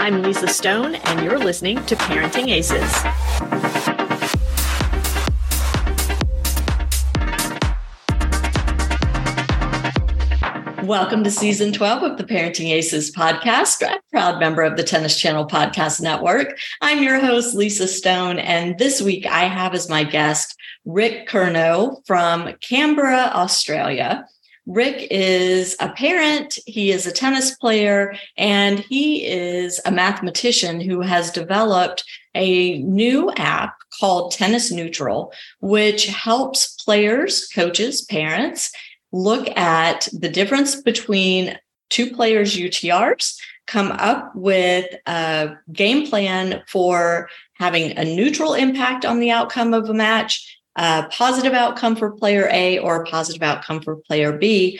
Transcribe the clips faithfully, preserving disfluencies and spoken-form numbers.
I'm Lisa Stone, and you're listening to Parenting Aces. Welcome to Season twelve of the Parenting Aces Podcast. I'm a proud member of the Tennis Channel Podcast Network. I'm your host, Lisa Stone, and this week I have as my guest Ric Curnow from Canberra, Australia. Ric is a parent, he is a tennis player, and he is a mathematician who has developed a new app called Tennis Neutral, which helps players, coaches, parents look at the difference between two players' U T Rs, come up with a game plan for having a neutral impact on the outcome of a match, a positive outcome for player A or a positive outcome for player B,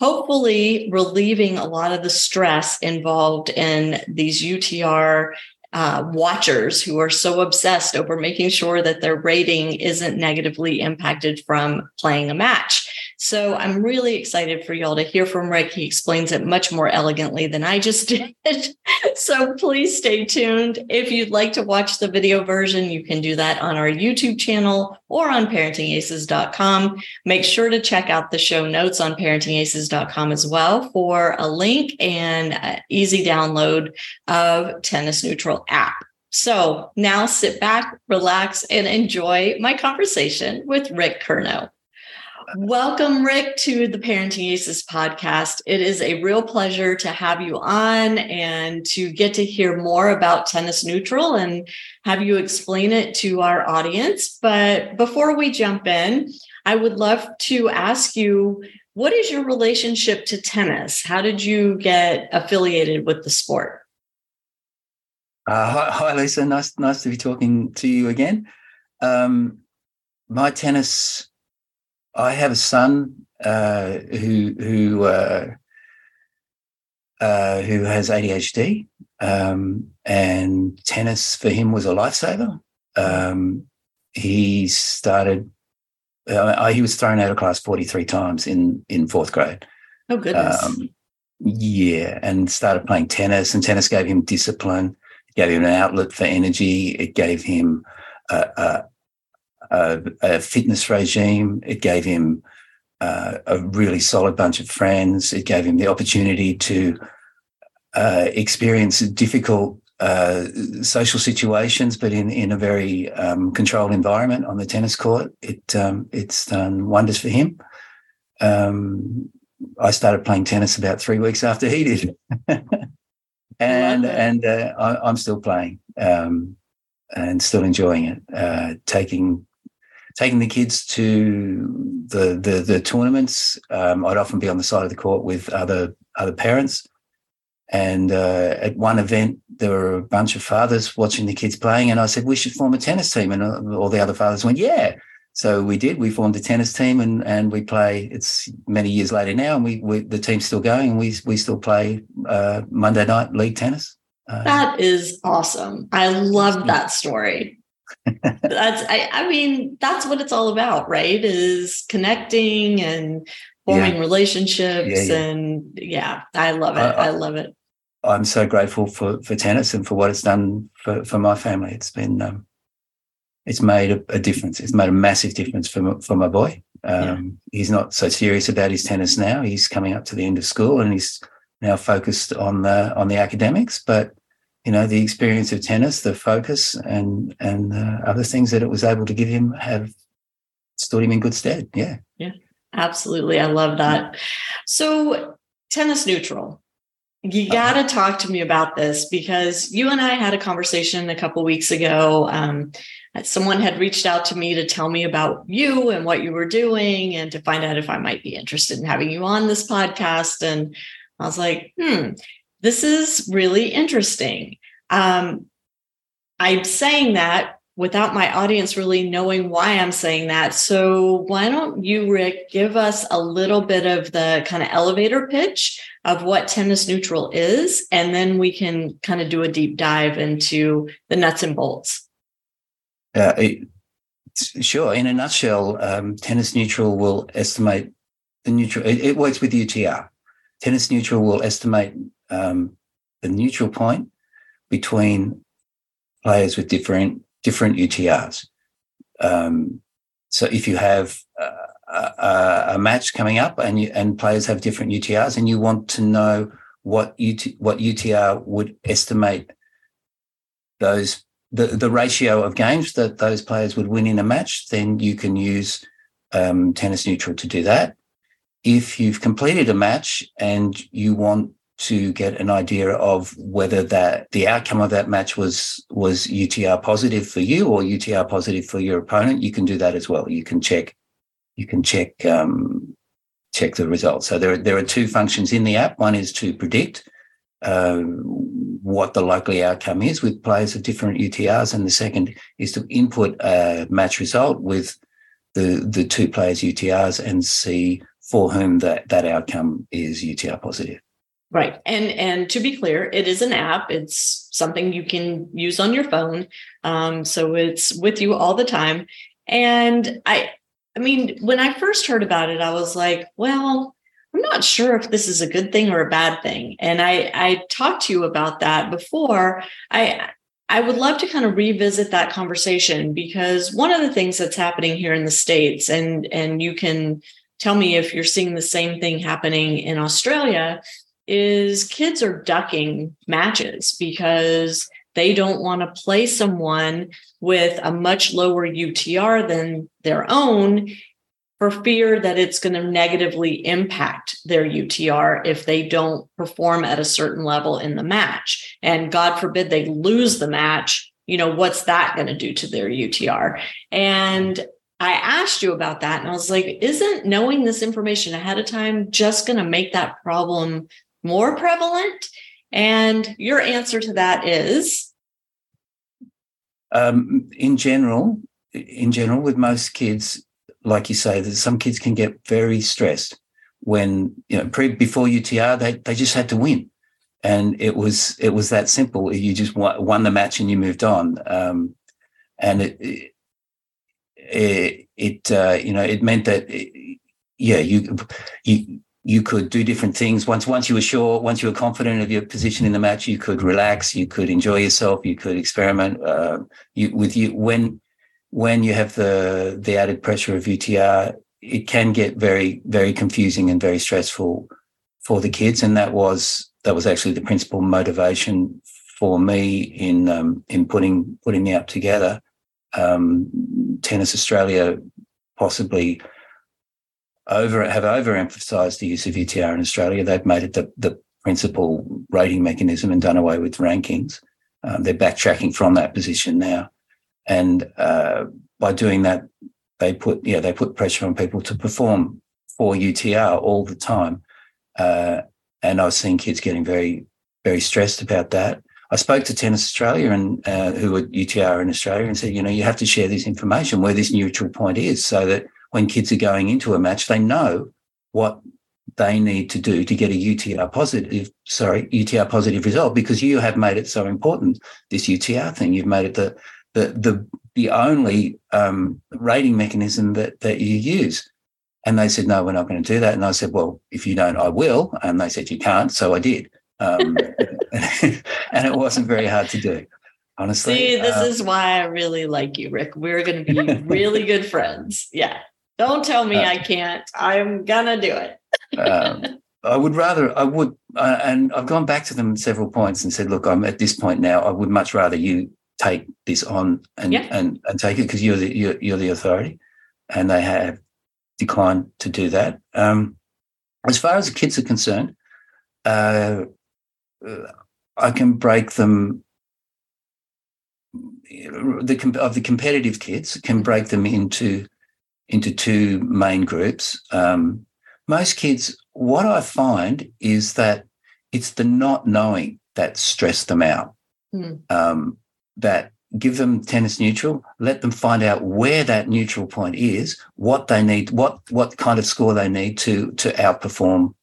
hopefully relieving a lot of the stress involved in these U T R Uh, watchers who are so obsessed over making sure that their rating isn't negatively impacted from playing a match. So I'm really excited for y'all to hear from Ric. He explains it much more elegantly than I just did. So please stay tuned. If you'd like to watch the video version, you can do that on our YouTube channel or on Parenting Aces dot com. Make sure to check out the show notes on Parenting Aces dot com as well for a link and an easy download of Tennis Neutral app. So now sit back, relax, and enjoy my conversation with Ric Curnow. Welcome, Ric, to the Parenting Aces podcast. It is a real pleasure to have you on and to get to hear more about Tennis Neutral and have you explain it to our audience. But before we jump in, I would love to ask you, what is your relationship to tennis? How did you get affiliated with the sport? Uh, hi, hi, Lisa. Nice, nice to be talking to you again. Um, my tennis, I have a son uh, who who uh, uh, who has A D H D, um, and tennis for him was a lifesaver. Um, he started. Uh, he was thrown out of class forty-three times in in fourth grade. Oh goodness! Um, yeah, and started playing tennis, and tennis gave him discipline. Gave him an outlet for energy. It gave him a, a, a, a fitness regime. It gave him uh, a really solid bunch of friends. It gave him the opportunity to uh, experience difficult uh, social situations, but in, in a very um, controlled environment on the tennis court. It um, it's done wonders for him. Um, I started playing tennis about three weeks after he did. And and uh, I, I'm still playing um, and still enjoying it. Uh, taking taking the kids to the the, the tournaments. Um, I'd often be on the side of the court with other other parents. And uh, at one event, there were a bunch of fathers watching the kids playing, and I said, "We should form a tennis team." And all the other fathers went, "Yeah." So we did. We formed a tennis team, and, and we play. It's many years later now, and we, we the team's still going, and we we still play uh, Monday night league tennis. Uh, that is awesome. I love that story. that's I, I mean that's what it's all about, right? Is connecting and forming yeah. relationships, yeah, yeah. and yeah, I love it. I, I, I love it. I'm so grateful for for tennis and for what it's done for, for my family. It's been. Um, It's made a, a difference. It's made a massive difference for my, for my boy. Um, yeah. He's not so serious about his tennis now. He's coming up to the end of school, and he's now focused on the on the academics. But you know, the experience of tennis, the focus, and and uh, other things that it was able to give him have stood him in good stead. Yeah, yeah, absolutely. I love that. Yeah. So, Tennis Neutral. You got to talk to me about this, because you and I had a conversation a couple of weeks ago. Um, someone had reached out to me to tell me about you and what you were doing and to find out if I might be interested in having you on this podcast. And I was like, hmm, this is really interesting. Um, I'm saying that without my audience really knowing why I'm saying that. So why don't you, Ric, give us a little bit of the kind of elevator pitch of what Tennis Neutral is, and then we can kind of do a deep dive into the nuts and bolts. Uh, it, sure. In a nutshell, um, Tennis Neutral will estimate the neutral. It, it works with U T R. Tennis Neutral will estimate um, the neutral point, between players with different different U T Rs. Um, so if you have uh, a, a match coming up and you, and players have different U T Rs, and you want to know what U T, what U T R would estimate those the, the ratio of games that those players would win in a match, then you can use um, Tennis Neutral to do that. If you've completed a match and you want to get an idea of whether that the outcome of that match was was U T R positive for you or U T R positive for your opponent, you can do that as well. You can check, you can check, um, check the results. So there there are two functions in the app. One is to predict uh, what the likely outcome is with players of different U T Rs, and the second is to input a match result with the the two players' U T Rs and see for whom that that outcome is U T R positive. Right. And and to be clear, it is an app. It's something you can use on your phone. Um, so it's with you all the time. And I I mean, when I first heard about it, I was like, well, I'm not sure if this is a good thing or a bad thing. And I, I talked to you about that before. I I would love to kind of revisit that conversation, because one of the things that's happening here in the States, and and you can tell me if you're seeing the same thing happening in Australia, is kids are ducking matches because they don't want to play someone with a much lower U T R than their own for fear that it's going to negatively impact their U T R if they don't perform at a certain level in the match. And God forbid they lose the match. You know, what's that going to do to their U T R? And I asked you about that, and I was like, isn't knowing this information ahead of time just going to make that problem more prevalent? And your answer to that is? Um, in general, in general, with most kids, like you say, that some kids can get very stressed when, you know, pre before U T R, they, they just had to win. And it was, it was that simple. You just won, won the match and you moved on. Um, and it, it, it, it uh, you know, it meant that, it, yeah, you, you, You could do different things. Once once you were sure, once you were confident of your position in the match, you could relax, you could enjoy yourself, you could experiment. Uh, you, with you, when when you have the the added pressure of U T R, it can get very very confusing and very stressful for the kids. And that was that was actually the principal motivation for me in um, in putting putting the app together. Um, Tennis Australia possibly over have overemphasised the use of U T R in Australia. They've made it the, the principal rating mechanism and done away with rankings. Um, they're backtracking from that position now, and uh, by doing that, they put yeah they put pressure on people to perform for U T R all the time. Uh, and I've seen kids getting very very stressed about that. I spoke to Tennis Australia and uh, who are U T R in Australia, and said, you know, you have to share this information where this neutral point is, so that when kids are going into a match, they know what they need to do to get a U T R positive, sorry, U T R positive result, because you have made it so important, this U T R thing. You've made it the the the, the only um, rating mechanism that, that you use. And they said, no, we're not going to do that. And I said, well, if you don't, I will. And they said, you can't. So I did. Um, and it wasn't very hard to do. Honestly. See, this uh, is why I really like you, Ric. We're going to be really good friends. Yeah. Don't tell me uh, I can't. I'm going to do it. um, I would rather, I would, uh, and I've gone back to them at several points and said, look, I'm at this point now. I would much rather you take this on and yeah. and, and take it, because you're the, you're, you're the authority. And they have declined to do that. Um, as far as the kids are concerned, uh, I can break them. The, of the competitive kids can break them into into two main groups. Um, most kids, what I find is that it's the not knowing that stress them out. Mm. Um, that give them Tennis Neutral, let them find out where that neutral point is, what they need, what what kind of score they need to to outperform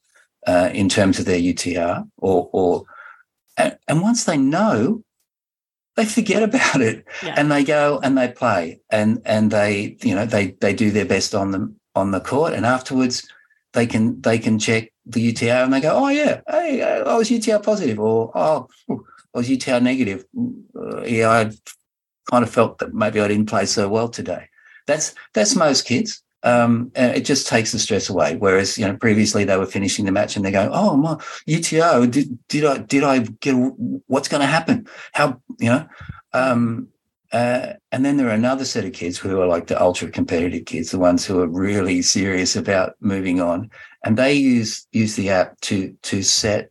uh, in terms of their U T R, or or and, and once they know, they forget about it, yeah. and they go and they play, and and they you know they they do their best on the on the court, and afterwards they can they can check the U T R and they go, oh yeah, hey, I was U T R positive, or oh was U T R negative. Uh, yeah, I kind of felt that maybe I didn't play so well today. That's that's most kids. Um, it just takes the stress away. Whereas, you know, previously they were finishing the match and they're going, "Oh my U T R, did, did I did I get what's going to happen? How you know?" Um, uh, and then there are another set of kids who are like the ultra competitive kids, the ones who are really serious about moving on, and they use use the app to to set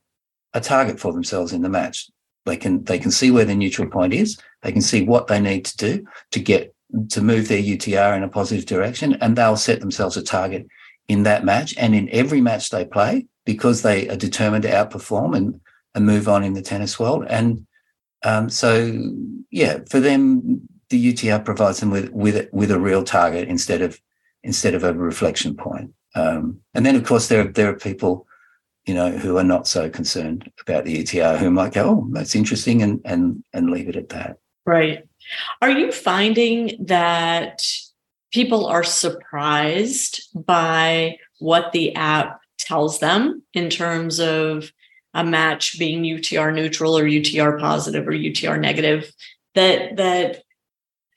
a target for themselves in the match. They can they can see where the neutral point is. They can see what they need to do to get to move their U T R in a positive direction, and they'll set themselves a target in that match and in every match they play because they are determined to outperform and, and move on in the tennis world. And um, so, yeah, for them, the U T R provides them with with with a real target instead of instead of a reflection point. Um, and then, of course, there there are people, you know, who are not so concerned about the U T R, who might go, "Oh, that's interesting," and and and leave it at that. Right. Are you finding that people are surprised by what the app tells them in terms of a match being U T R neutral or U T R positive or U T R negative, that that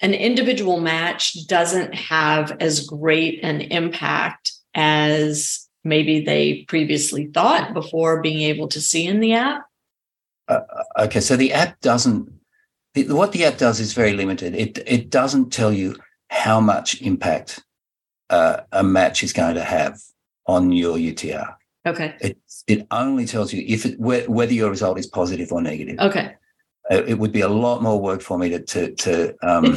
an individual match doesn't have as great an impact as maybe they previously thought before being able to see in the app? Uh, okay, so the app doesn't What the app does is very limited. It it doesn't tell you how much impact uh, a match is going to have on your U T R. Okay. It it only tells you if it, wh- whether your result is positive or negative. Okay. It, it would be a lot more work for me to to to, um,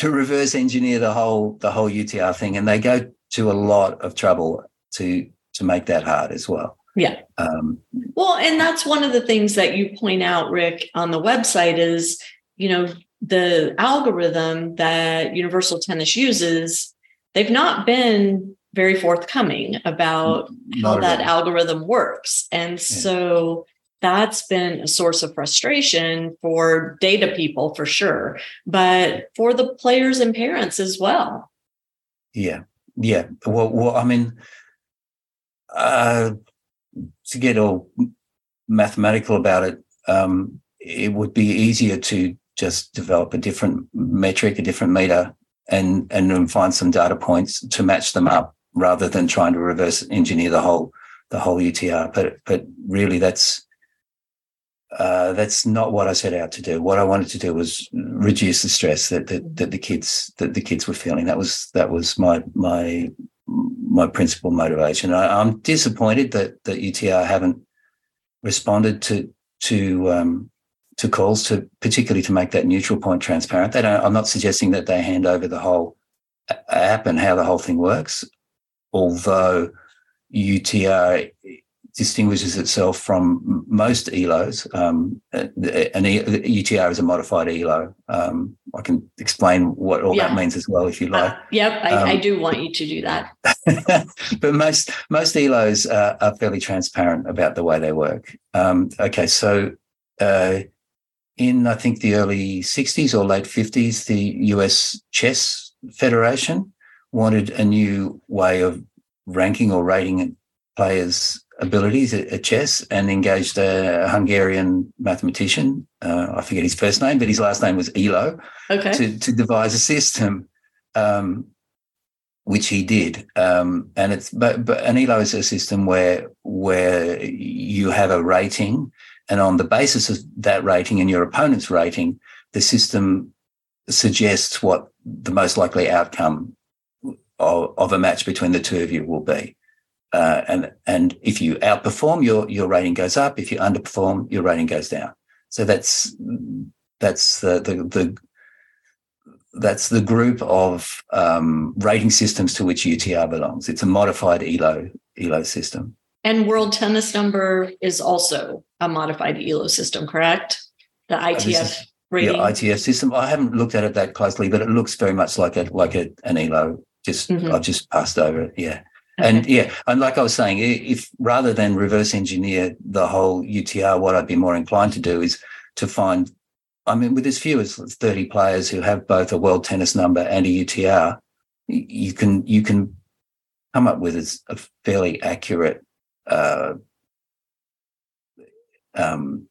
to reverse engineer the whole the whole U T R thing, and they go to a lot of trouble to to make that hard as well. Yeah. Um, well, and that's one of the things that you point out, Rick, on the website is, you know, the algorithm that Universal Tennis uses, they've not been very forthcoming about how that algorithm works. And so that's been a source of frustration for data people, for sure, but for the players and parents as well. Yeah. Yeah. Well, well I mean, uh, to get all mathematical about it, um, it would be easier to just develop a different metric, a different meter, and and find some data points to match them up, rather than trying to reverse engineer the whole the whole U T R. But but really, that's uh, that's not what I set out to do. What I wanted to do was reduce the stress that that, that the kids that the kids were feeling. That was that was my my my principal motivation. I, I'm disappointed that that U T R haven't responded to to um, to calls to particularly to make that neutral point transparent. They don't, I'm not suggesting that they hand over the whole app and how the whole thing works, although U T R distinguishes itself from most E L Os. Um, an e, U T R is a modified E L O. Um, I can explain what all yeah. that means as well if you like. Uh, yep, I, um, I do want you to do that. But most most E L Os uh, are fairly transparent about the way they work. Um, okay, so uh, in I think the early sixties or late fifties, the U S Chess Federation wanted a new way of ranking or rating players' abilities at chess, and engaged a Hungarian mathematician. Uh, I forget his first name, but his last name was Elo. Okay. To, to devise a system, um, which he did. Um, and it's but, but an Elo is a system where where you have a rating, and on the basis of that rating and your opponent's rating, the system suggests what the most likely outcome of, of a match between the two of you will be. Uh, and and if you outperform, your your rating goes up. If you underperform, your rating goes down. So that's that's the the, the that's the group of um, rating systems to which U T R belongs. It's a modified E L O E L O system. And World Tennis Number is also a modified E L O system, correct? The I T F uh, is, rating. Yeah, I T F system. I haven't looked at it that closely, but it looks very much like a like a, an E L O. Just mm-hmm. I've just passed over it. Yeah. Okay. And yeah, and like I was saying, if rather than reverse engineer the whole U T R, what I'd be more inclined to do is to find, I mean, with as few as thirty players who have both a World Tennis Number and a U T R, you can you can come up with a fairly accurate uh, um,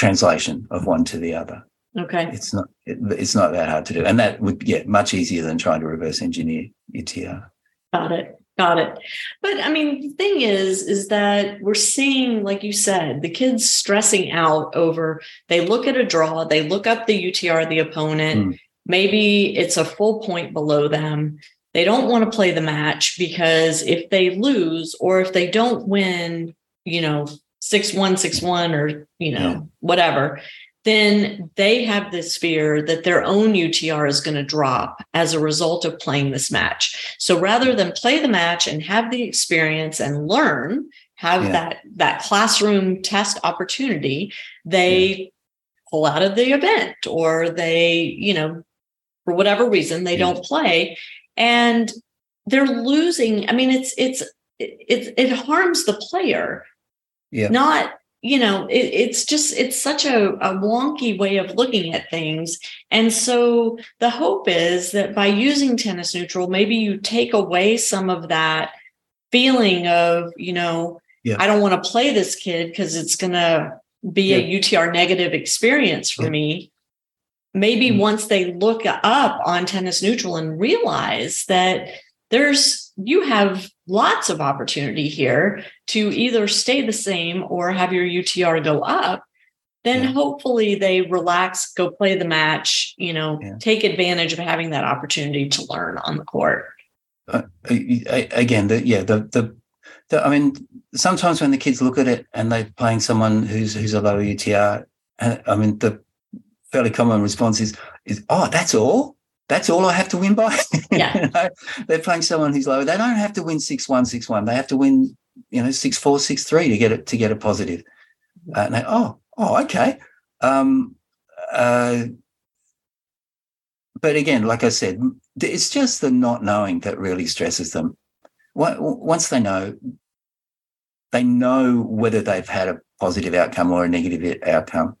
translation of one to the other. Okay. It's not it, it's not that hard to do. And that would, yeah, much easier than trying to reverse engineer U T R. Got it. Got it. But, I mean, the thing is, is that we're seeing, like you said, the kids stressing out over, they look at a draw, they look up the U T R, the opponent, mm. maybe it's a full point below them. They don't want to play the match because if they lose or if they don't win, you know, six one, six one or, you know, yeah. whatever, then they have this fear that their own U T R is going to drop as a result of playing this match. So rather than play the match and have the experience and learn, have yeah. that, that classroom test opportunity, they yeah. pull out of the event or they, you know, for whatever reason, they yeah. don't play. And they're losing. I mean, it's it's it it harms the player. Yeah. Not, you know, it, it's just it's such a, a wonky way of looking at things. And so the hope is that by using Tennis Neutral, maybe you take away some of that feeling of, you know, yeah. I don't want to play this kid because it's going to be yeah. a U T R negative experience for yeah. me. Maybe mm. once they look up on Tennis Neutral and realize that there's, you have lots of opportunity here to either stay the same or have your U T R go up, then yeah. hopefully they relax, go play the match, you know, yeah. take advantage of having that opportunity to learn on the court. Uh, again, the, yeah, the, the, the, I mean, sometimes when the kids look at it and they're playing someone who's, who's a low U T R, I mean, the, fairly common response is, is, oh, that's all? That's all I have to win by? Yeah. You know, they're playing someone who's lower. They don't have to win six one, six one. They have to win, you know, six four, six three to get it, to get a positive. Uh, and they, oh, oh, okay. Um, uh, but again, like I said, it's just the not knowing that really stresses them. Once they know, they know whether they've had a positive outcome or a negative outcome.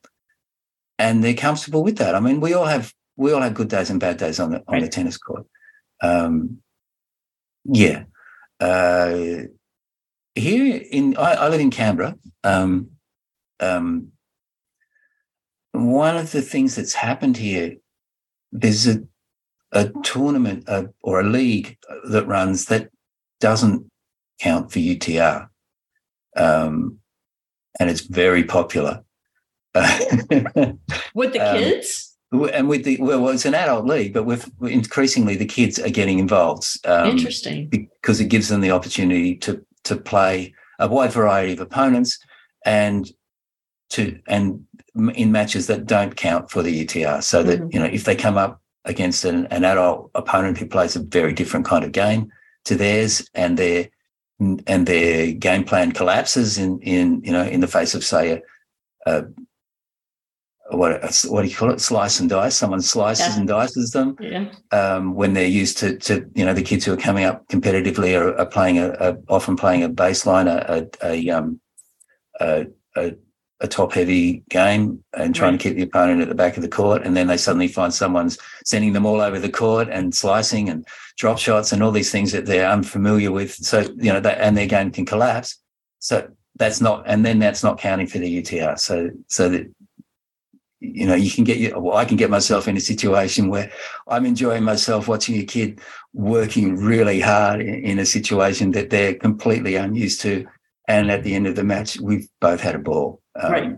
And they're comfortable with that. I mean, we all have we all have good days and bad days on the on right. the tennis court. Um, yeah, uh, here in I, I live in Canberra. Um, um, one of the things that's happened here, there's a a tournament uh, or a league that runs that doesn't count for U T R, um, and it's very popular. With the kids, um, and with the well, well, it's an adult league, but we've increasingly the kids are getting involved. Um, Interesting, because it gives them the opportunity to to play a wide variety of opponents, and to and in matches that don't count for the U T R. So that mm-hmm. you know, if they come up against an, an adult opponent who plays a very different kind of game to theirs, and their and their game plan collapses in in you know in the face of say a, a What, what do you call it? Slice and dice. Someone slices yeah. and dices them yeah. um, when they're used to, to, you know, the kids who are coming up competitively are, are playing a, a often playing a baseline, a a um, a, a, a top heavy game and trying right. to keep the opponent at the back of the court, and then they suddenly find someone's sending them all over the court and slicing and drop shots and all these things that they're unfamiliar with. So you know, that, and their game can collapse. So that's not, and then that's not counting for the U T R. So so that. You know, you can get, well, I can get myself in a situation where I'm enjoying myself watching a kid working really hard in, in a situation that they're completely unused to. And at the end of the match, we've both had a ball. Um, right.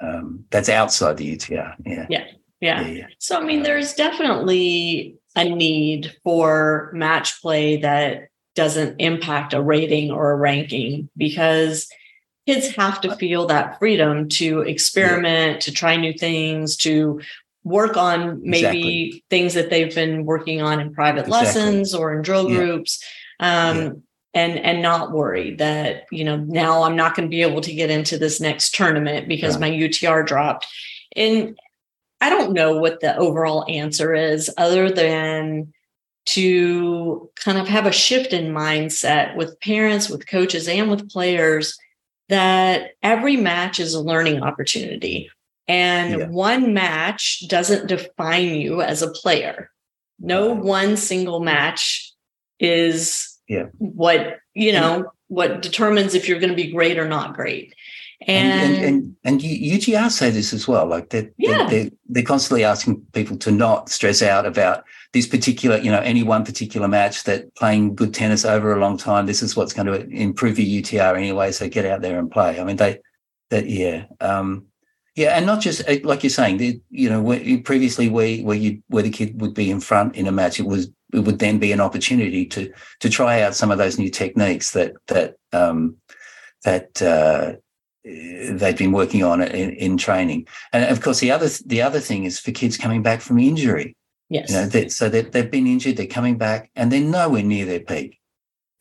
Um, that's outside the U T R. Yeah. Yeah. Yeah. Yeah, yeah. So, I mean, there's definitely a need for match play that doesn't impact a rating or a ranking because kids have to feel that freedom to experiment, yeah. to try new things, to work on maybe exactly. things that they've been working on in private exactly. lessons or in drill yeah. groups, um, yeah. and and not worry that, you know, now I'm not going to be able to get into this next tournament because right. my U T R dropped. And I don't know what the overall answer is other than to kind of have a shift in mindset with parents, with coaches, and with players that every match is a learning opportunity and yeah. one match doesn't define you as a player. No right. one single match is yeah. what, you know, yeah. what determines if you're going to be great or not great. And and, and, and, and U T R say this as well. Like they're, yeah. they're, they're constantly asking people to not stress out about this particular, you know, any one particular match, that playing good tennis over a long time, this is what's going to improve your U T R anyway, so get out there and play. I mean, they, that yeah. Um, yeah, and not just, like you're saying, the, you know, where, previously where where, you, where the kid would be in front in a match, it was it would then be an opportunity to to try out some of those new techniques that that um, that uh, they'd been working on in, in training. And of course, the other the other thing is for kids coming back from injury. Yes. You know, that, so that they've been injured, they're coming back, and they're nowhere near their peak.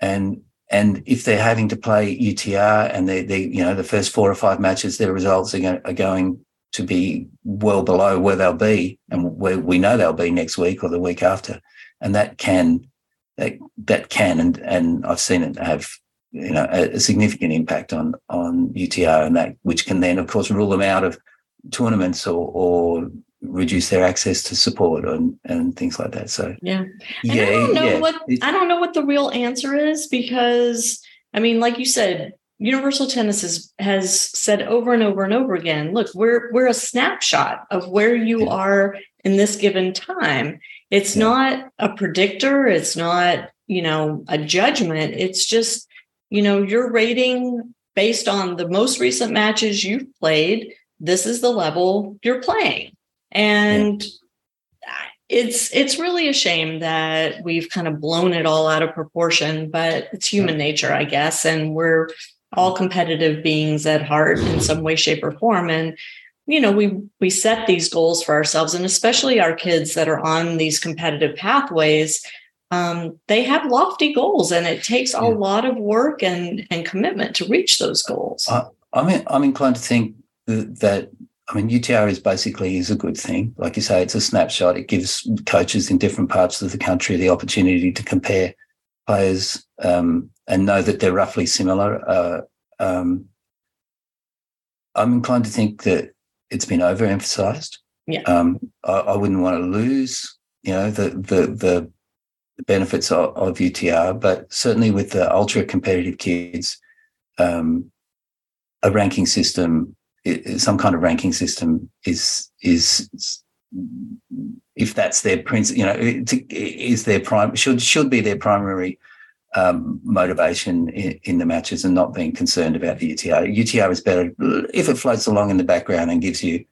And And if they're having to play U T R and they, they, you know, the first four or five matches, their results are, go- are going to be well below where they'll be and where we know they'll be next week or the week after, and that can, that, that can, and and I've seen it have, you know, a, a significant impact on on U T R, and that which can then, of course, rule them out of tournaments or or reduce their access to support and, and things like that. So yeah, and yeah, I don't know yeah. what I don't know what the real answer is, because I mean, like you said, Universal Tennis has, has said over and over and over again, look, we're we're a snapshot of where you yeah. are in this given time. It's yeah. not a predictor. It's not, you know, a judgment. It's just, you know, your rating based on the most recent matches you've played. This is the level you're playing. And it's it's really a shame that we've kind of blown it all out of proportion, but it's human nature, I guess. And we're all competitive beings at heart in some way, shape, or form. And, you know, we we set these goals for ourselves, and especially our kids that are on these competitive pathways, um, they have lofty goals, and it takes a lot of work and, and commitment to reach those goals. I, I'm in, I'm inclined to think that, I mean, U T R is basically is a good thing. Like you say, it's a snapshot. It gives coaches in different parts of the country the opportunity to compare players um, and know that they're roughly similar. Uh, um, I'm inclined to think that it's been overemphasised. Yeah. Um, I, I wouldn't want to lose, you know, the the the benefits of, of U T R, but certainly with the ultra competitive kids, um, a ranking system. Some kind of ranking system is is if that's their principle, you know, is their prime should should be their primary um, motivation in, in the matches, and not being concerned about the U T R. U T R is better if it floats along in the background and gives you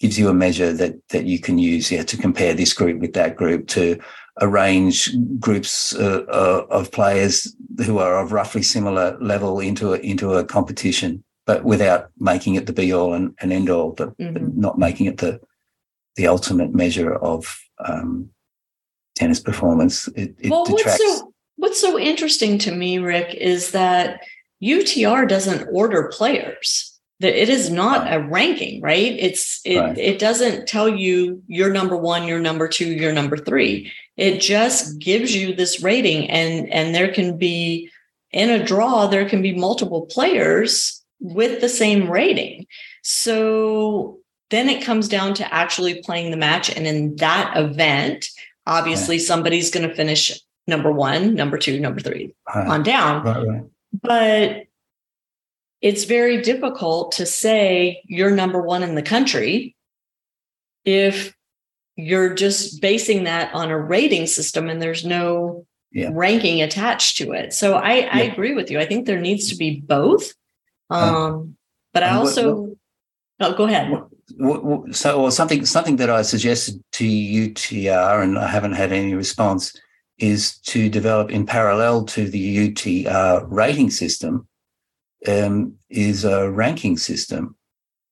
gives you a measure that that you can use, yeah, to compare this group with that group, to arrange groups uh, uh, of players who are of roughly similar level into a, into a competition. But without making it the be-all and, and end-all, but mm-hmm. not making it the the ultimate measure of um, tennis performance. It, it well, detracts. What's so, what's so interesting to me, Rick, is that U T R doesn't order players. That it is not a ranking, right? It's it, right. It doesn't tell you you're number one, you're number two, you're number three. It just gives you this rating, and and there can be, in a draw, there can be multiple players with the same rating. So then it comes down to actually playing the match. And in that event, obviously, right. somebody's going to finish number one, number two, number three right. on down. Right, right. But it's very difficult to say you're number one in the country if you're just basing that on a rating system and there's no yeah. ranking attached to it. So I, yeah. I agree with you. I think there needs to be both. Um, but I also, what, what, oh, go ahead. What, what, so, or something, something that I suggested to U T R, and I haven't had any response, is to develop in parallel to the U T R rating system, um, is a ranking system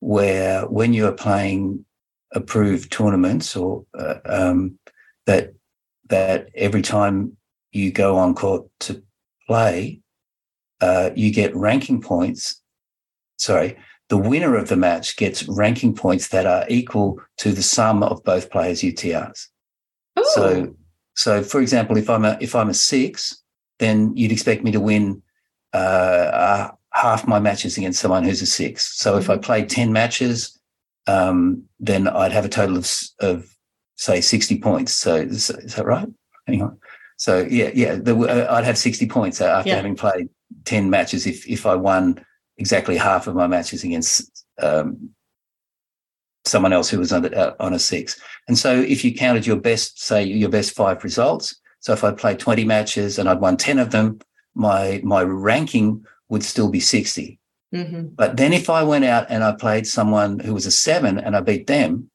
where when you are playing approved tournaments, or uh, um, that that every time you go on court to play, uh, you get ranking points. Sorry, the winner of the match gets ranking points that are equal to the sum of both players' U T Rs. Ooh. So, so for example, if I'm a if I'm a six, then you'd expect me to win uh, uh, half my matches against someone who's a six. So, mm-hmm. if I played ten matches, um, then I'd have a total of of say sixty points. So, is, is that right? Hang on. So, yeah, yeah, the, uh, I'd have sixty points after yeah. having played ten matches if if I won. exactly half of my matches against um, someone else who was under, uh, on a six. And so if you counted your best, say, your best five results, so if I played twenty matches and I'd won ten of them, my my ranking would still be sixty. Mm-hmm. But then if I went out and I played someone who was a seven and I beat them,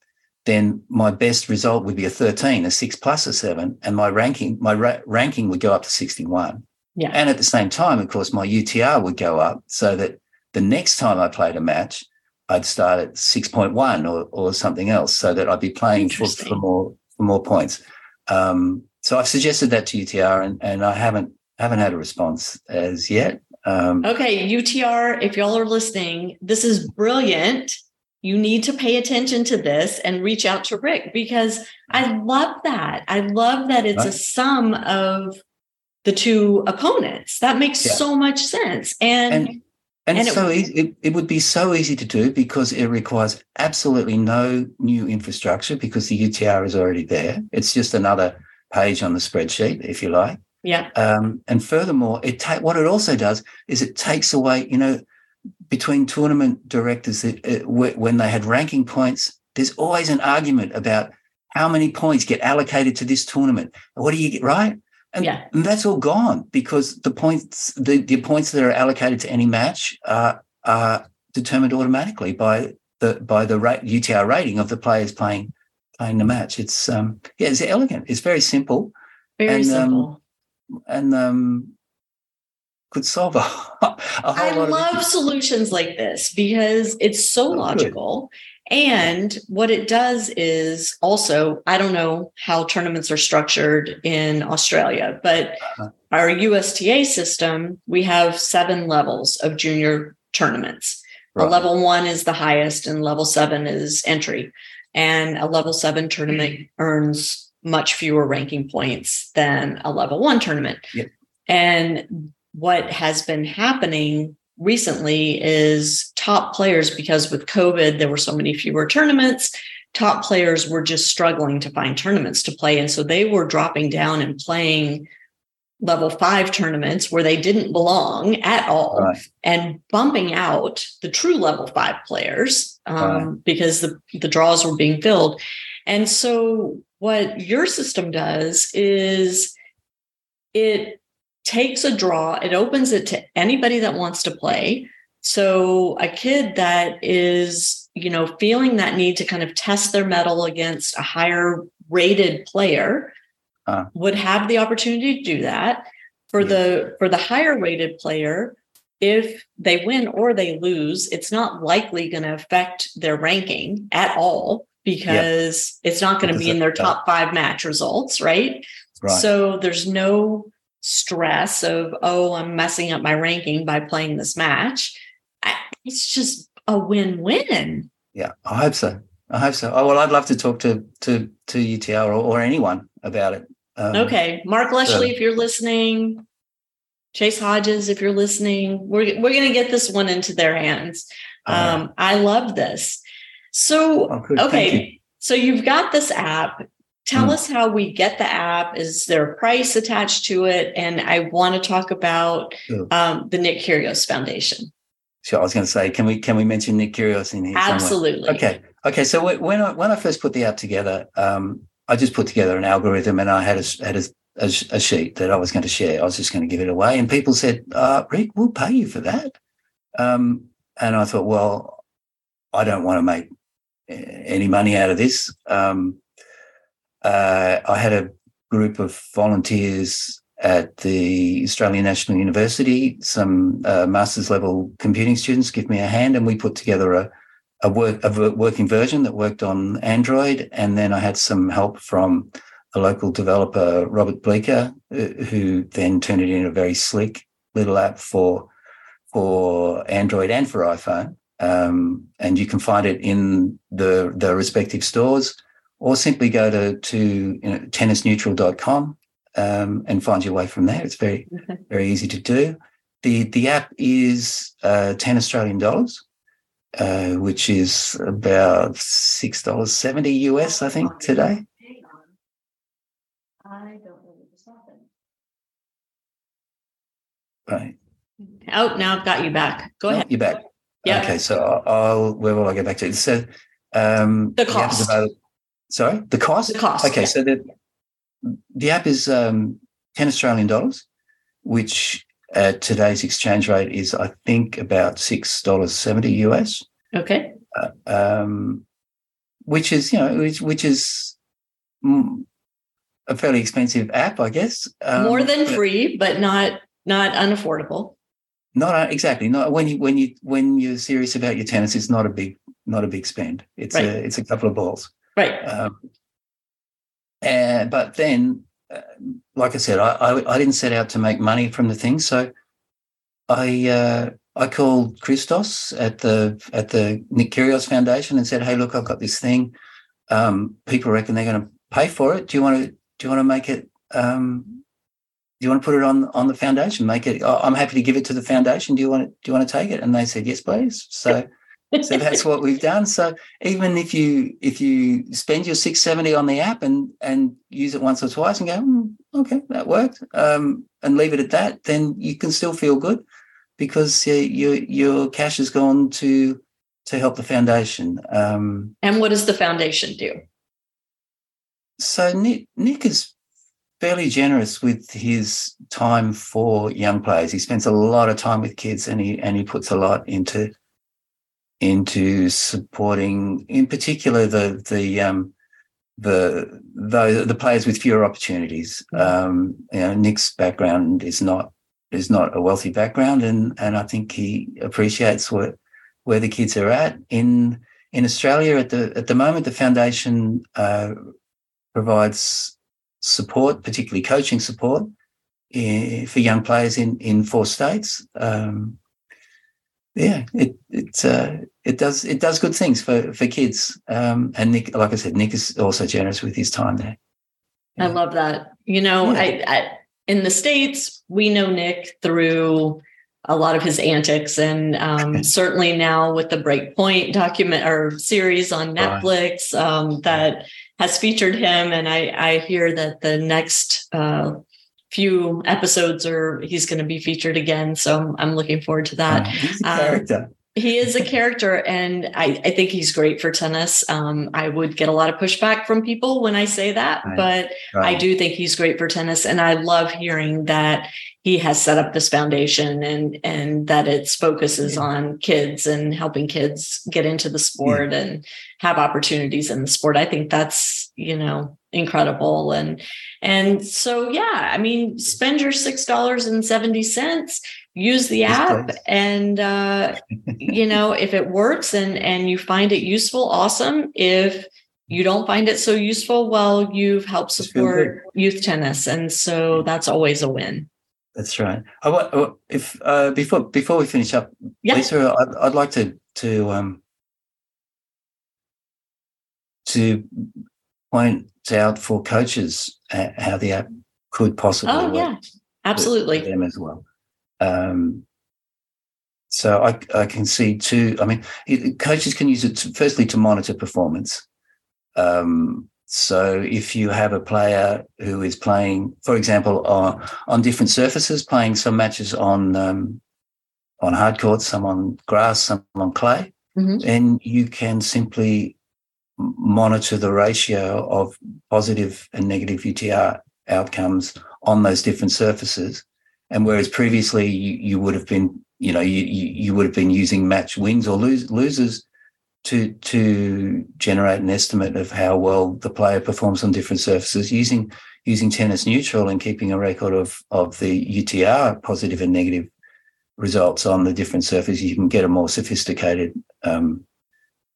then my best result would be a thirteen, a six plus a seven, and my ranking my ra- ranking would go up to sixty-one. Yeah. And at the same time, of course, my U T R would go up so that the next time I played a match, I'd start at six point one or, or something else so that I'd be playing for, for more for more points. Um, so I've suggested that to U T R, and, and I haven't haven't had a response as yet. Um, okay, U T R, if y'all are listening, this is brilliant. You need to pay attention to this and reach out to Ric, because I love that. I love that it's right. a sum of the two opponents. That makes yeah. so much sense. And and, and, and so it, easy, it, it would be so easy to do because it requires absolutely no new infrastructure because the U T R is already there. It's just another page on the spreadsheet, if you like. Yeah. Um, and furthermore, it ta- what it also does is it takes away, you know, between tournament directors, it, it, when they had ranking points, there's always an argument about how many points get allocated to this tournament. What do you get, right? And, yeah. and that's all gone because the points, the, the points that are allocated to any match are, are determined automatically by the by the rate, U T R rating of the players playing playing the match. It's um, yeah, it's elegant. It's very simple. Very and, simple. Um, and um could solve a, a whole I lot love of solutions like this because it's so oh, logical. Good. And what it does is also, I don't know how tournaments are structured in Australia, but uh-huh. our U S T A system, we have seven levels of junior tournaments. Right. A level one is the highest and level seven is entry. And a level seven tournament mm-hmm. earns much fewer ranking points than a level one tournament. Yep. And what has been happening recently is top players, because with COVID, there were so many fewer tournaments, top players were just struggling to find tournaments to play. And so they were dropping down and playing level five tournaments where they didn't belong at all, right. and bumping out the true level five players um, right. because the, the draws were being filled. And so what your system does is it takes a draw, it opens it to anybody that wants to play. So a kid that is, you know, feeling that need to kind of test their mettle against a higher rated player uh, would have the opportunity to do that. For yeah. the for the higher rated player, if they win or they lose, it's not likely going to affect their ranking at all, because yep. it's not going to be in their top five match results, right? right? So there's no stress of, oh, I'm messing up my ranking by playing this match. I, it's just a win-win. Yeah, I hope so. I hope so. Oh, well, I'd love to talk to to, to U T R or, or anyone about it. Um, okay. Mark Leshley, so. if you're listening, Chase Hodges, if you're listening, we're, we're going to get this one into their hands. Um, um, I love this. So, oh, good. Okay, you. so you've got this app. Tell mm. us how we get the app. Is there a price attached to it? And I want to talk about sure. um, the Nick Kyrgios Foundation. Sure, I was going to say, can we can we mention Nick Kyrgios in here? Absolutely. Somewhere? Okay, okay. So when I, when I first put the app together, um, I just put together an algorithm, and I had a had a, a, a sheet that I was going to share. I was just going to give it away, and people said, uh, "Ric, we'll pay you for that." Um, and I thought, well, I don't want to make any money out of this. Um, uh, I had a group of volunteers at the Australian National University, some uh, master's level computing students give me a hand, and we put together a, a, work, a working version that worked on Android. And then I had some help from a local developer, Robert Bleaker, who then turned it into a very slick little app for, for Android and for iPhone. Um, and you can find it in the the respective stores, or simply go to, to you know, tennis neutral dot com um, and find your way from there. It's very, okay. very easy to do. The the app is uh, ten Australian dollars, uh, which is about six dollars and seventy cents U S, I think, today. Hang on. I don't know what just happened. Right. Oh, now I've got you back. Go oh, ahead. You're back. Yeah. Okay, so I'll, where will I get back to? So um, the cost. The about, sorry, the cost. The cost. Okay, yeah. so the the app is um, ten Australian dollars, which at today's exchange rate is, I think, about six dollars seventy U S. Okay. Uh, um, which is you know which which is. Mm, a fairly expensive app, I guess. Um, More than but free, but not not unaffordable. Not exactly. Not when you when you when you're serious about your tennis, it's not a big not a big spend. It's right. a it's a couple of balls, right? Um, and but then, uh, like I said, I, I I didn't set out to make money from the thing, so I uh, I called Christos at the at the Nick Kyrgios Foundation and said, hey, look, I've got this thing. Um, people reckon they're going to pay for it. Do you want to? Do you want to make it, um, do you want to put it on, on the foundation, make it, oh, I'm happy to give it to the foundation. Do you want to, do you want to take it? And they said, yes, please. So, so that's what we've done. So even if you, if you spend your six seventy on the app and, and use it once or twice and go, mm, okay, that worked. Um, and leave it at that, then you can still feel good because uh, your, your cash has gone to, to help the foundation. Um, and what does the foundation do? So Nick, Nick is fairly generous with his time for young players. He spends a lot of time with kids, and he and he puts a lot into into supporting, in particular, the the um, the, the the players with fewer opportunities. Um, you know, Nick's background is not is not a wealthy background, and and I think he appreciates what where the kids are at in in Australia at the at the moment. The foundation. Uh, provides support, particularly coaching support, in, for young players in, in four states. Um, yeah, it it uh, it does it does good things for for kids. Um, and Nick, like I said, Nick is also generous with his time there. Yeah. I love that. You know, yeah. I, I in the States we know Nick through a lot of his antics, and um, certainly now with the Breakpoint document or series on Netflix right. um, that. has featured him, and I, I hear that the next uh, few episodes are he's going to be featured again. So I'm looking forward to that. Oh, he's a character. Um, he is a character, and I, I think he's great for tennis. Um, I would get a lot of pushback from people when I say that, right. but right. I do think he's great for tennis, and I love hearing that he has set up this foundation and and that its focus is yeah. on kids and helping kids get into the sport yeah. and have opportunities in the sport. I think that's, you know, incredible. And and so, yeah, I mean, spend your six dollars and seventy cents, use the yes, app please. And, uh, you know, if it works and and you find it useful, awesome. If you don't find it so useful, well, you've helped support youth tennis. And so that's always a win. That's right. I, if uh, before before we finish up, yeah. Lisa, I'd, I'd like to to um, to point out for coaches how the app could possibly oh, work. Oh yeah, absolutely. For them as well. Um, so I I can see two. I mean, coaches can use it to, firstly to monitor performance. Um, So if you have a player who is playing, for example, uh, on different surfaces, playing some matches on um, on hard courts, some on grass, some on clay, mm-hmm. then you can simply monitor the ratio of positive and negative U T R outcomes on those different surfaces. And whereas previously you, you would have been, you know, you, you would have been using match wins or lose, losers. to to generate an estimate of how well the player performs on different surfaces using using Tennis Neutral and keeping a record of, of the U T R positive and negative results on the different surfaces, you can get a more sophisticated um,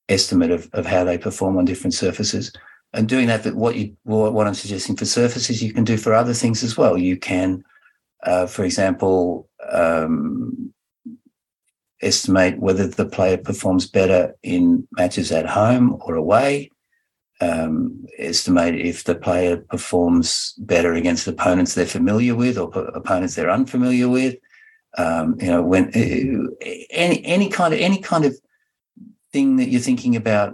estimate of, of how they perform on different surfaces. And doing that, but what you what I'm suggesting for surfaces, you can do for other things as well. You can, uh, for example, um, estimate whether the player performs better in matches at home or away, um, estimate if the player performs better against opponents they're familiar with or opponents they're unfamiliar with, um, you know, when any any kind of any kind of thing that you're thinking about,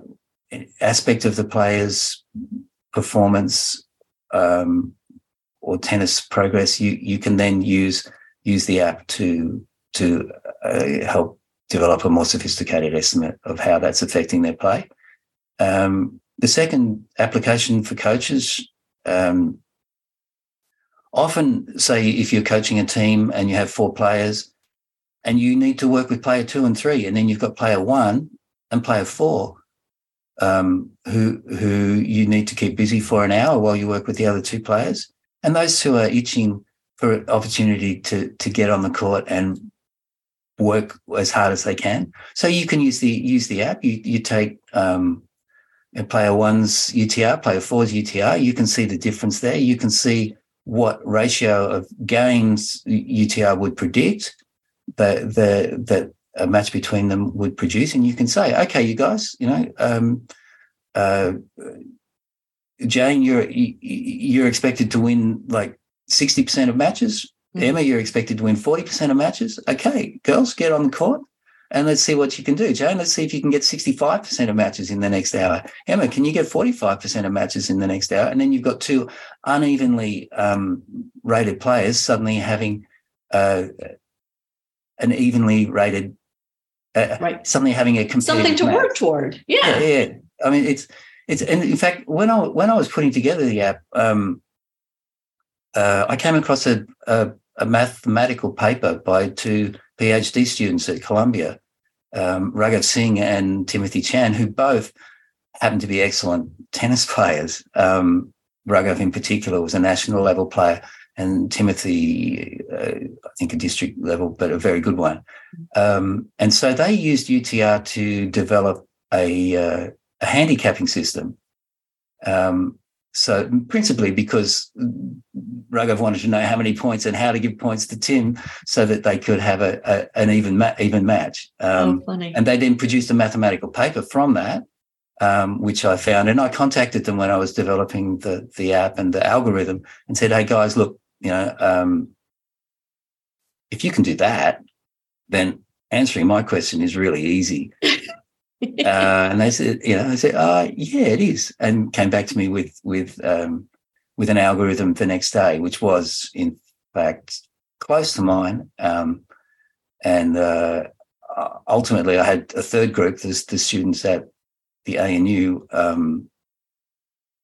aspect of the player's performance um, or tennis progress, you you can then use use the app to to uh, help develop a more sophisticated estimate of how that's affecting their play. Um, the second application for coaches, um, often say if you're coaching a team and you have four players and you need to work with player two and three, and then you've got player one and player four um, who who you need to keep busy for an hour while you work with the other two players. And those two are itching for an opportunity to to get on the court and work as hard as they can. So you can use the use the app. You you take um, player one's U T R, player four's U T R. You can see the difference there. You can see what ratio of games U T R would predict that the that a match between them would produce, and you can say, okay, you guys, you know, um, uh, Jane, you're you're expected to win like sixty percent of matches. Mm-hmm. Emma, you're expected to win forty percent of matches. Okay, girls, get on the court and let's see what you can do. Jane, let's see if you can get sixty-five percent of matches in the next hour. Emma, can you get forty-five percent of matches in the next hour? And then you've got two unevenly um, rated players suddenly having uh, an evenly rated, uh, right. suddenly having a competitive something to match. Work toward. Yeah. yeah, yeah. I mean, it's it's and in fact, when I when I was putting together the app, um, uh, I came across a, a a mathematical paper by two PhD students at Columbia, um, Raghav Singh and Timothy Chan, who both happened to be excellent tennis players. Um, Raghav, in particular, was a national level player, and Timothy, uh, I think, a district level, but a very good one. Um, and so they used U T R to develop a, uh, a handicapping system. Um, so principally because Raghav wanted to know how many points and how to give points to Tim so that they could have a, a an even ma- even match. Um, oh, funny. And they then produced a mathematical paper from that, Um, which I found, and I contacted them when I was developing the the app and the algorithm and said, hey, guys, look, you know, um, if you can do that, then answering my question is really easy. uh, and they said, you know, I said, oh, yeah, it is, and came back to me with, with, um, with an algorithm the next day, which was, in fact, close to mine, um, and uh, ultimately I had a third group, the, the students at the A N U um,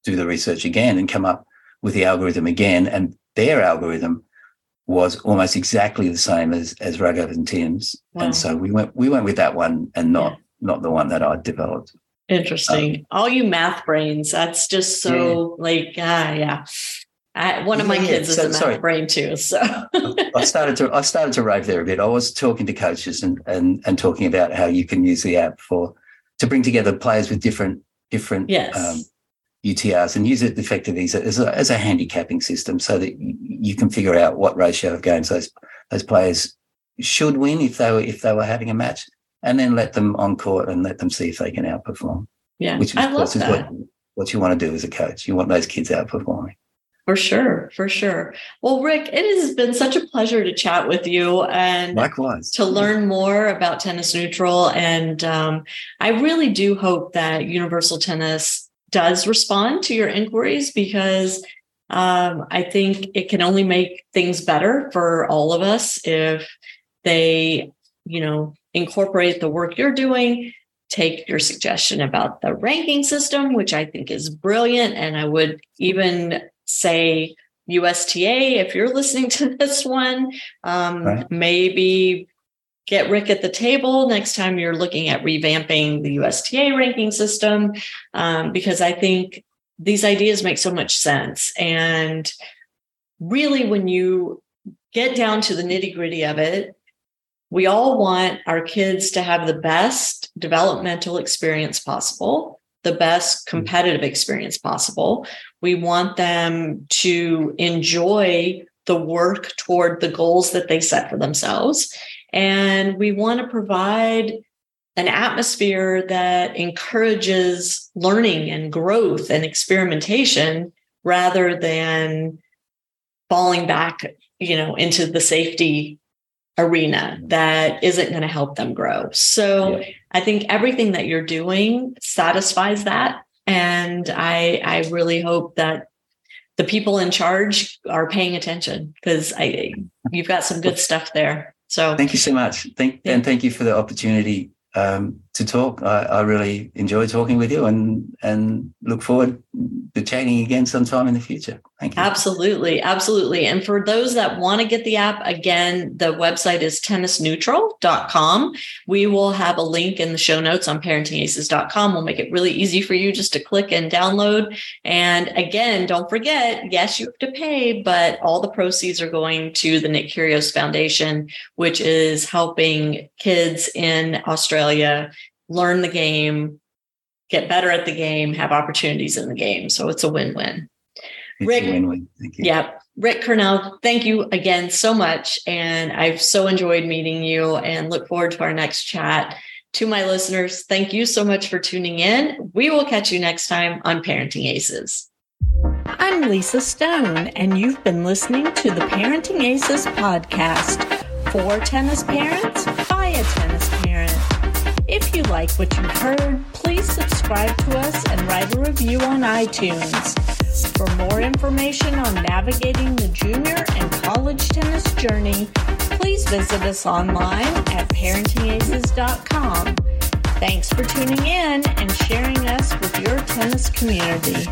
do the research again and come up with the algorithm again, and their algorithm was almost exactly the same as as Raghav and Tim's. Wow. And so we went we went with that one and not yeah. not the one that I developed. Interesting. Um, All you math brains, that's just so yeah. like ah yeah. I, one of my yeah, kids so, is a math sorry. brain too. So I started to I started to rave there a bit. I was talking to coaches and and and talking about how you can use the app for to bring together players with different different yes. um, U T Rs and use it effectively as a, as a handicapping system so that you can figure out what ratio of games those those players should win if they were if they were having a match, and then let them on court and let them see if they can outperform. Yeah, which of I course love is that. what what you want to do as a coach. You want those kids outperforming. For sure, for sure. Well, Ric, it has been such a pleasure to chat with you and likewise to learn more about Tennis Neutral. And um, I really do hope that Universal Tennis does respond to your inquiries, because um, I think it can only make things better for all of us if they, you know, incorporate the work you're doing. Take your suggestion about the ranking system, which I think is brilliant, and I would even say U S T A, if you're listening to this one, um, right. maybe get Ric at the table next time you're looking at revamping the U S T A ranking system, um, because I think these ideas make so much sense. And really, when you get down to the nitty-gritty of it, we all want our kids to have the best developmental experience possible, the best competitive experience possible. We want them to enjoy the work toward the goals that they set for themselves. And we want to provide an atmosphere that encourages learning and growth and experimentation rather than falling back, you know, into the safety arena that isn't going to help them grow. So yeah. I think everything that you're doing satisfies that. And I, I really hope that the people in charge are paying attention, because I, you've got some good stuff there. So thank you so much. Thank yeah. And thank you for the opportunity um, to talk. I, I really enjoy talking with you and, and look forward to chatting again sometime in the future. Thank you. Absolutely. Absolutely. And for those that want to get the app, again, the website is tennis neutral dot com. We will have a link in the show notes on parenting aces dot com. We'll make it really easy for you just to click and download. And again, don't forget, yes, you have to pay, but all the proceeds are going to the Nick Kyrgios Foundation, which is helping kids in Australia learn the game, get better at the game, have opportunities in the game. So it's a win-win. It's Ric, a win-win. Thank you. Yeah. Ric Curnow, thank you again so much. And I've so enjoyed meeting you and look forward to our next chat. To my listeners, thank you so much for tuning in. We will catch you next time on Parenting Aces. I'm Lisa Stone, and you've been listening to the Parenting Aces podcast for tennis parents by a tennis parent. If you like what you heard, please subscribe to us and write a review on iTunes. For more information on navigating the junior and college tennis journey, please visit us online at parenting aces dot com. Thanks for tuning in and sharing us with your tennis community.